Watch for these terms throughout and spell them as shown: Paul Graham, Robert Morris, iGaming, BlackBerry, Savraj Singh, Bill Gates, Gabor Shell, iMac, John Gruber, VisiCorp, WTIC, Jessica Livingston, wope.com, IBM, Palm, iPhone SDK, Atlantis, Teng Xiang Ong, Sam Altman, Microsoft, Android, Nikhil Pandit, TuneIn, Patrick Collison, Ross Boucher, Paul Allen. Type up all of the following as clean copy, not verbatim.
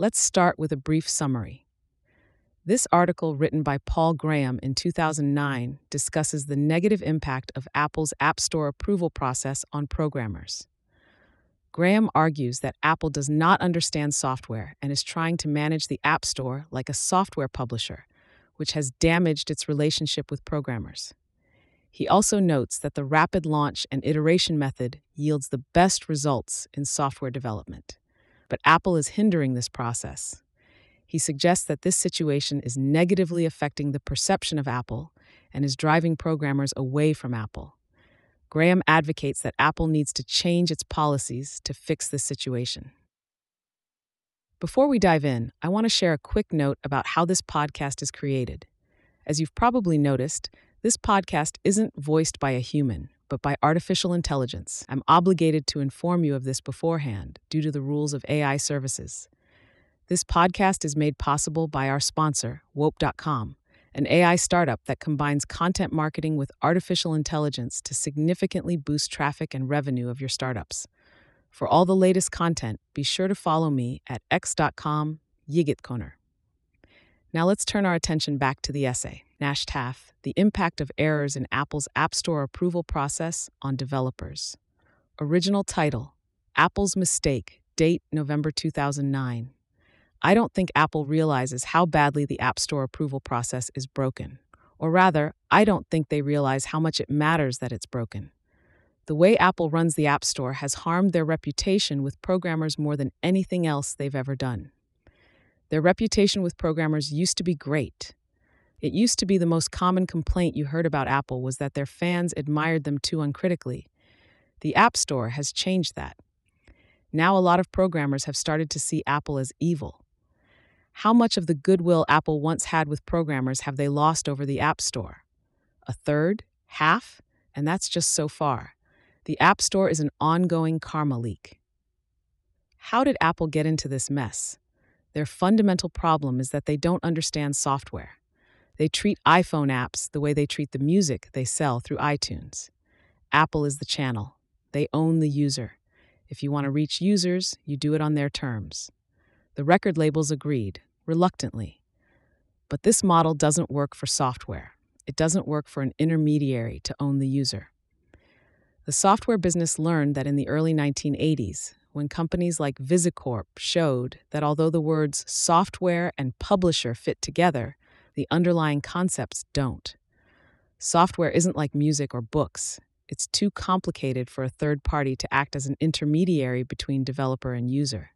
Let's start with a brief summary. This article, written by Paul Graham in 2009, discusses the negative impact of Apple's App Store approval process on programmers. Graham argues that Apple does not understand software and is trying to manage the App Store like a software publisher, which has damaged its relationship with programmers. He also notes that the rapid launch and iteration method yields the best results in software development, but Apple is hindering this process. He suggests that this situation is negatively affecting the perception of Apple and is driving programmers away from Apple. Graham advocates that Apple needs to change its policies to fix this situation. Before we dive in, I want to share a quick note about how this podcast is created. As you've probably noticed, this podcast isn't voiced by a human, but by artificial intelligence. I'm obligated to inform you of this beforehand due to the rules of AI services. This podcast is made possible by our sponsor, wope.com, an AI startup that combines content marketing with artificial intelligence to significantly boost traffic and revenue of your startups. For all the latest content, be sure to follow me at x.com/yigitkoner. Now let's turn our attention back to the essay, Nash Taff, The Impact of Errors in Apple's App Store Approval Process on Developers. Original title, Apple's Mistake, date November 2009. I don't think Apple realizes how badly the App Store approval process is broken. Or rather, I don't think they realize how much it matters that it's broken. The way Apple runs the App Store has harmed their reputation with programmers more than anything else they've ever done. Their reputation with programmers used to be great. It used to be the most common complaint you heard about Apple was that their fans admired them too uncritically. The App Store has changed that. Now a lot of programmers have started to see Apple as evil. How much of the goodwill Apple once had with programmers have they lost over the App Store? A third? Half? And that's just so far. The App Store is an ongoing karma leak. How did Apple get into this mess? Their fundamental problem is that they don't understand software. They treat iPhone apps the way they treat the music they sell through iTunes. Apple is the channel. They own the user. If you want to reach users, you do it on their terms. The record labels agreed. Reluctantly. But this model doesn't work for software. It doesn't work for an intermediary to own the user. The software business learned that in the early 1980s, when companies like VisiCorp showed that although the words software and publisher fit together, the underlying concepts don't. Software isn't like music or books. It's too complicated for a third party to act as an intermediary between developer and user.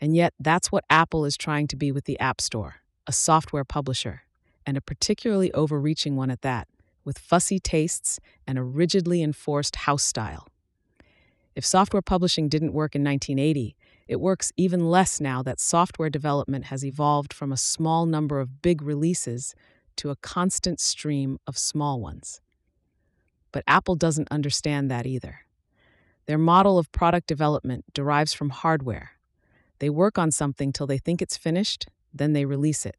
And yet, that's what Apple is trying to be with the App Store, a software publisher, and a particularly overreaching one at that, with fussy tastes and a rigidly enforced house style. If software publishing didn't work in 1980, it works even less now that software development has evolved from a small number of big releases to a constant stream of small ones. But Apple doesn't understand that either. Their model of product development derives from hardware. They work on something till they think it's finished, then they release it.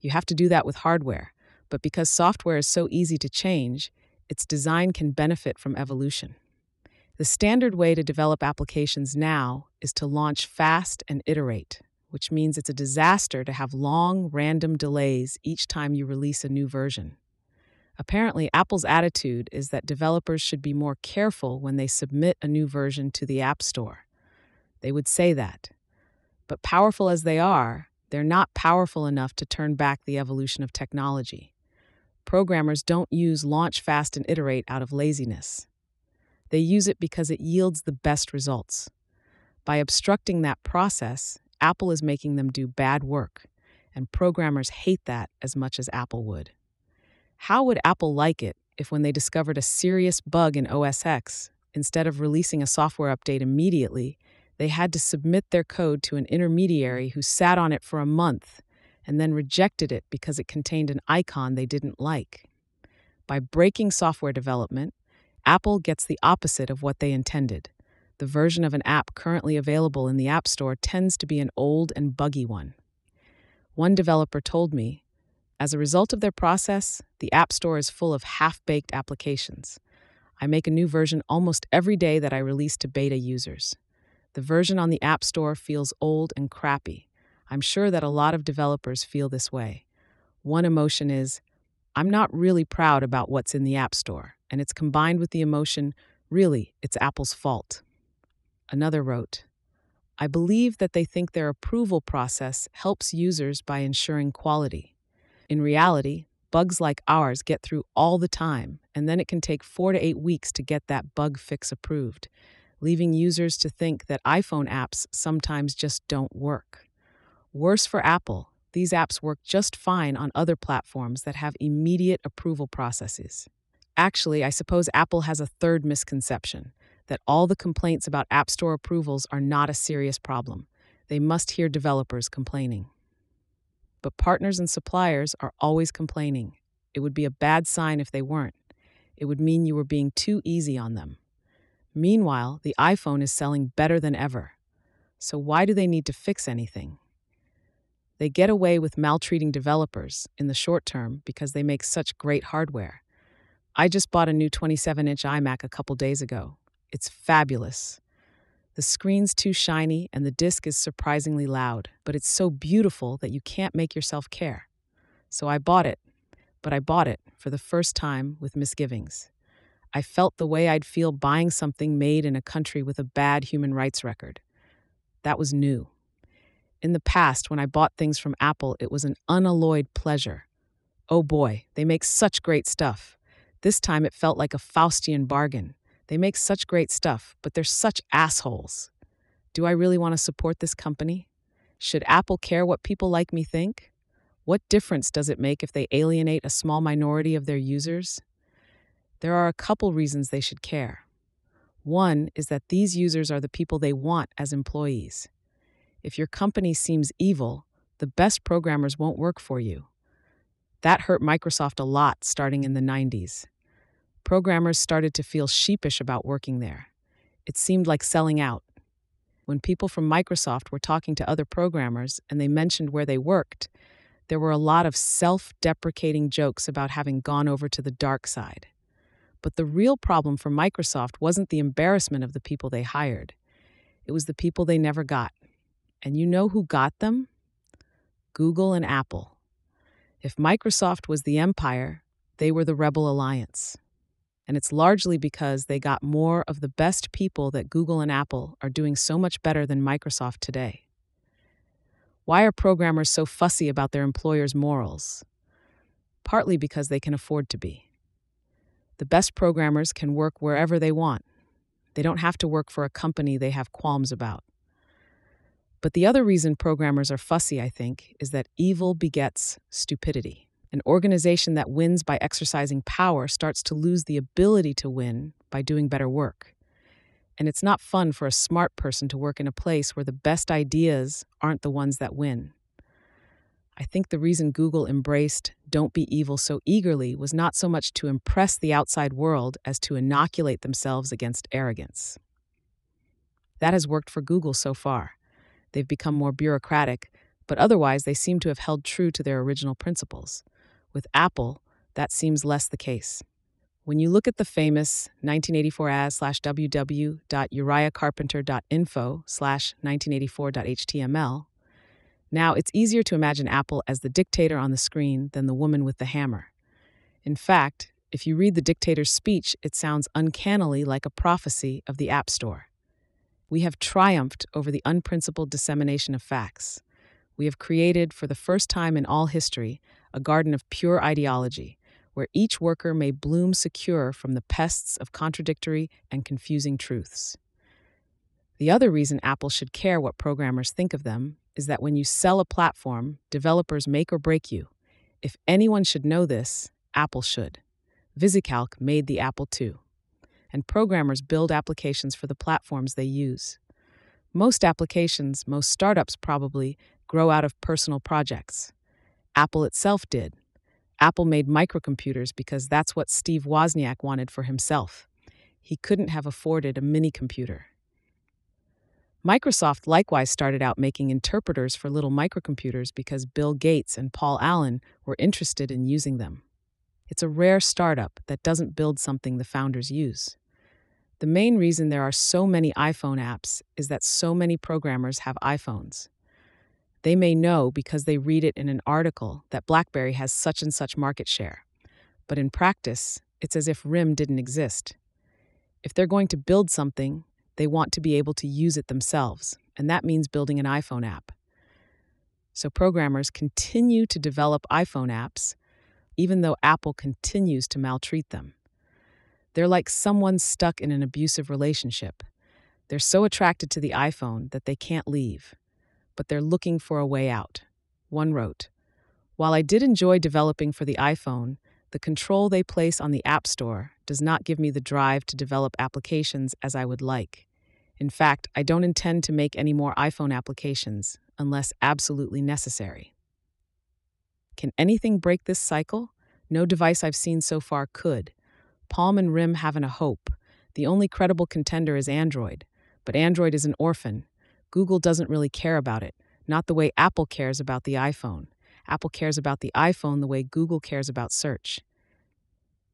You have to do that with hardware, but because software is so easy to change, its design can benefit from evolution. The standard way to develop applications now is to launch fast and iterate, which means it's a disaster to have long, random delays each time you release a new version. Apparently, Apple's attitude is that developers should be more careful when they submit a new version to the App Store. They would say that. But powerful as they are, they're not powerful enough to turn back the evolution of technology. Programmers don't use launch fast and iterate out of laziness. They use it because it yields the best results. By obstructing that process, Apple is making them do bad work, and programmers hate that as much as Apple would. How would Apple like it if when they discovered a serious bug in OS X, instead of releasing a software update immediately, they had to submit their code to an intermediary who sat on it for a month and then rejected it because it contained an icon they didn't like? By breaking software development, Apple gets the opposite of what they intended. The version of an app currently available in the App Store tends to be an old and buggy one. One developer told me, as a result of their process, the App Store is full of half-baked applications. I make a new version almost every day that I release to beta users. The version on the App Store feels old and crappy. I'm sure that a lot of developers feel this way. One emotion is, I'm not really proud about what's in the App Store, and it's combined with the emotion, really, it's Apple's fault. Another wrote, I believe that they think their approval process helps users by ensuring quality. In reality, bugs like ours get through all the time, and then it can take 4 to 8 weeks to get that bug fix approved, leaving users to think that iPhone apps sometimes just don't work. Worse for Apple, these apps work just fine on other platforms that have immediate approval processes. Actually, I suppose Apple has a third misconception, that all the complaints about App Store approvals are not a serious problem. They must hear developers complaining. But partners and suppliers are always complaining. It would be a bad sign if they weren't. It would mean you were being too easy on them. Meanwhile, the iPhone is selling better than ever. So why do they need to fix anything? They get away with maltreating developers in the short term because they make such great hardware. I just bought a new 27-inch iMac a couple days ago. It's fabulous. The screen's too shiny and the disc is surprisingly loud, but it's so beautiful that you can't make yourself care. So I bought it, but I bought it for the first time with misgivings. I felt the way I'd feel buying something made in a country with a bad human rights record. That was new. In the past, when I bought things from Apple, it was an unalloyed pleasure. Oh boy, they make such great stuff. This time it felt like a Faustian bargain. They make such great stuff, but they're such assholes. Do I really want to support this company? Should Apple care what people like me think? What difference does it make if they alienate a small minority of their users? There are a couple reasons they should care. One is that these users are the people they want as employees. If your company seems evil, the best programmers won't work for you. That hurt Microsoft a lot starting in the 90s. Programmers started to feel sheepish about working there. It seemed like selling out. When people from Microsoft were talking to other programmers and they mentioned where they worked, there were a lot of self-deprecating jokes about having gone over to the dark side. But the real problem for Microsoft wasn't the embarrassment of the people they hired. It was the people they never got. And you know who got them? Google and Apple. If Microsoft was the empire, they were the rebel alliance. And it's largely because they got more of the best people that Google and Apple are doing so much better than Microsoft today. Why are programmers so fussy about their employers' morals? Partly because they can afford to be. The best programmers can work wherever they want. They don't have to work for a company they have qualms about. But the other reason programmers are fussy, I think, is that evil begets stupidity. An organization that wins by exercising power starts to lose the ability to win by doing better work. And it's not fun for a smart person to work in a place where the best ideas aren't the ones that win. I think the reason Google embraced Don't Be Evil so eagerly was not so much to impress the outside world as to inoculate themselves against arrogance. That has worked for Google so far. They've become more bureaucratic, but otherwise they seem to have held true to their original principles. With Apple, that seems less the case. When you look at the famous 1984as/ww.uriahcarpenter.info/1984.html, now it's easier to imagine Apple as the dictator on the screen than the woman with the hammer. In fact, if you read the dictator's speech, it sounds uncannily like a prophecy of the App Store. We have triumphed over the unprincipled dissemination of facts. We have created, for the first time in all history, a garden of pure ideology, where each worker may bloom secure from the pests of contradictory and confusing truths. The other reason Apple should care what programmers think of them is that when you sell a platform, developers make or break you. If anyone should know this, Apple should. VisiCalc made the Apple II. And programmers build applications for the platforms they use. Most applications, most startups probably, grow out of personal projects. Apple itself did. Apple made microcomputers because that's what Steve Wozniak wanted for himself. He couldn't have afforded a mini computer. Microsoft likewise started out making interpreters for little microcomputers because Bill Gates and Paul Allen were interested in using them. It's a rare startup that doesn't build something the founders use. The main reason there are so many iPhone apps is that so many programmers have iPhones. They may know because they read it in an article that BlackBerry has such and such market share. But in practice, it's as if RIM didn't exist. If they're going to build something, they want to be able to use it themselves, and that means building an iPhone app. So programmers continue to develop iPhone apps, even though Apple continues to maltreat them. They're like someone stuck in an abusive relationship. They're so attracted to the iPhone that they can't leave, but they're looking for a way out. One wrote, "While I did enjoy developing for the iPhone, the control they place on the App Store does not give me the drive to develop applications as I would like. In fact, I don't intend to make any more iPhone applications unless absolutely necessary." Can anything break this cycle? No device I've seen so far could. Palm and RIM haven't a hope. The only credible contender is Android. But Android is an orphan. Google doesn't really care about it, not the way Apple cares about the iPhone. Apple cares about the iPhone the way Google cares about search.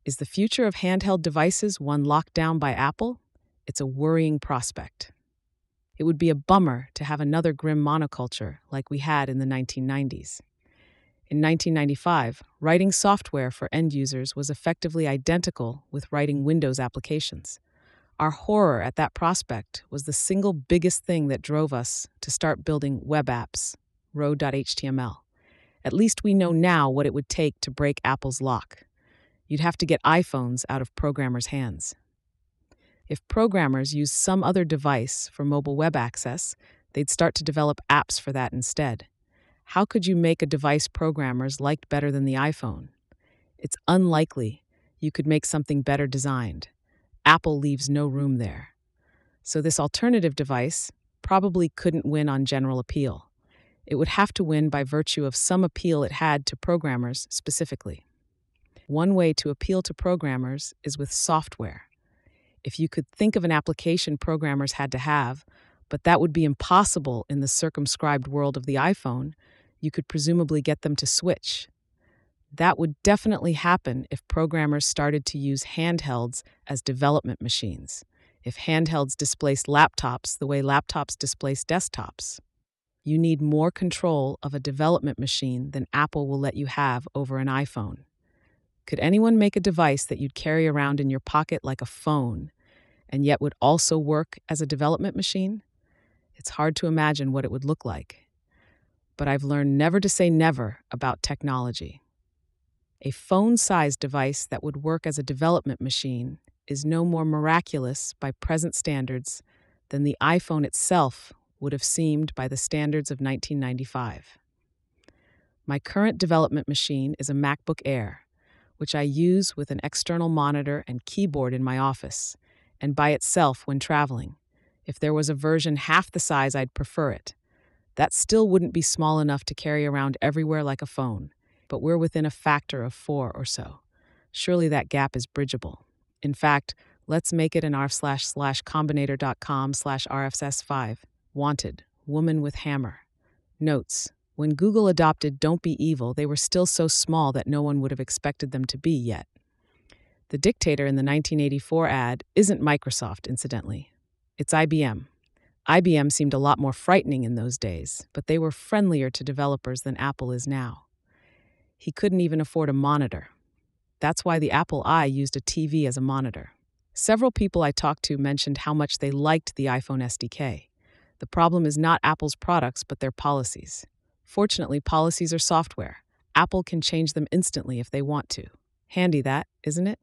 Is the future of handheld devices one locked down by Apple? It's a worrying prospect. It would be a bummer to have another grim monoculture like we had in the 1990s. In 1995, writing software for end users was effectively identical with writing Windows applications. Our horror at that prospect was the single biggest thing that drove us to start building web apps, row.html. At least we know now what it would take to break Apple's lock. You'd have to get iPhones out of programmers' hands. If programmers used some other device for mobile web access, they'd start to develop apps for that instead. How could you make a device programmers liked better than the iPhone? It's unlikely you could make something better designed. Apple leaves no room there. So this alternative device probably couldn't win on general appeal. It would have to win by virtue of some appeal it had to programmers specifically. One way to appeal to programmers is with software. If you could think of an application programmers had to have, but that would be impossible in the circumscribed world of the iPhone, you could presumably get them to switch. That would definitely happen if programmers started to use handhelds as development machines, if handhelds displaced laptops the way laptops displaced desktops. You need more control of a development machine than Apple will let you have over an iPhone. Could anyone make a device that you'd carry around in your pocket like a phone, and yet would also work as a development machine? It's hard to imagine what it would look like. But I've learned never to say never about technology. A phone-sized device that would work as a development machine is no more miraculous by present standards than the iPhone itself would have seemed by the standards of 1995. My current development machine is a MacBook Air, which I use with an external monitor and keyboard in my office, and by itself when traveling. If there was a version half the size, I'd prefer it. That still wouldn't be small enough to carry around everywhere like a phone, but we're within a factor of 4 or so. Surely that gap is bridgeable. In fact, let's make it an r/combinator.com/rfs5. Wanted, woman with hammer. Notes: when Google adopted Don't Be Evil, they were still so small that no one would have expected them to be yet. The dictator in the 1984 ad isn't Microsoft, incidentally. It's IBM. IBM seemed a lot more frightening in those days, but they were friendlier to developers than Apple is now. He couldn't even afford a monitor. That's why the Apple I used a TV as a monitor. Several people I talked to mentioned how much they liked the iPhone SDK. The problem is not Apple's products, but their policies. Fortunately, policies are software. Apple can change them instantly if they want to. Handy that, isn't it?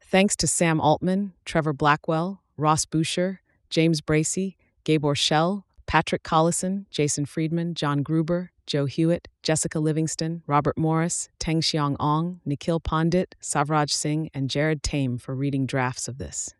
Thanks to Sam Altman, Trevor Blackwell, Ross Boucher, James Bracey, Gabor Shell, Patrick Collison, Jason Friedman, John Gruber, Joe Hewitt, Jessica Livingston, Robert Morris, Teng Xiang Ong, Nikhil Pandit, Savraj Singh, and Jared Tame for reading drafts of this.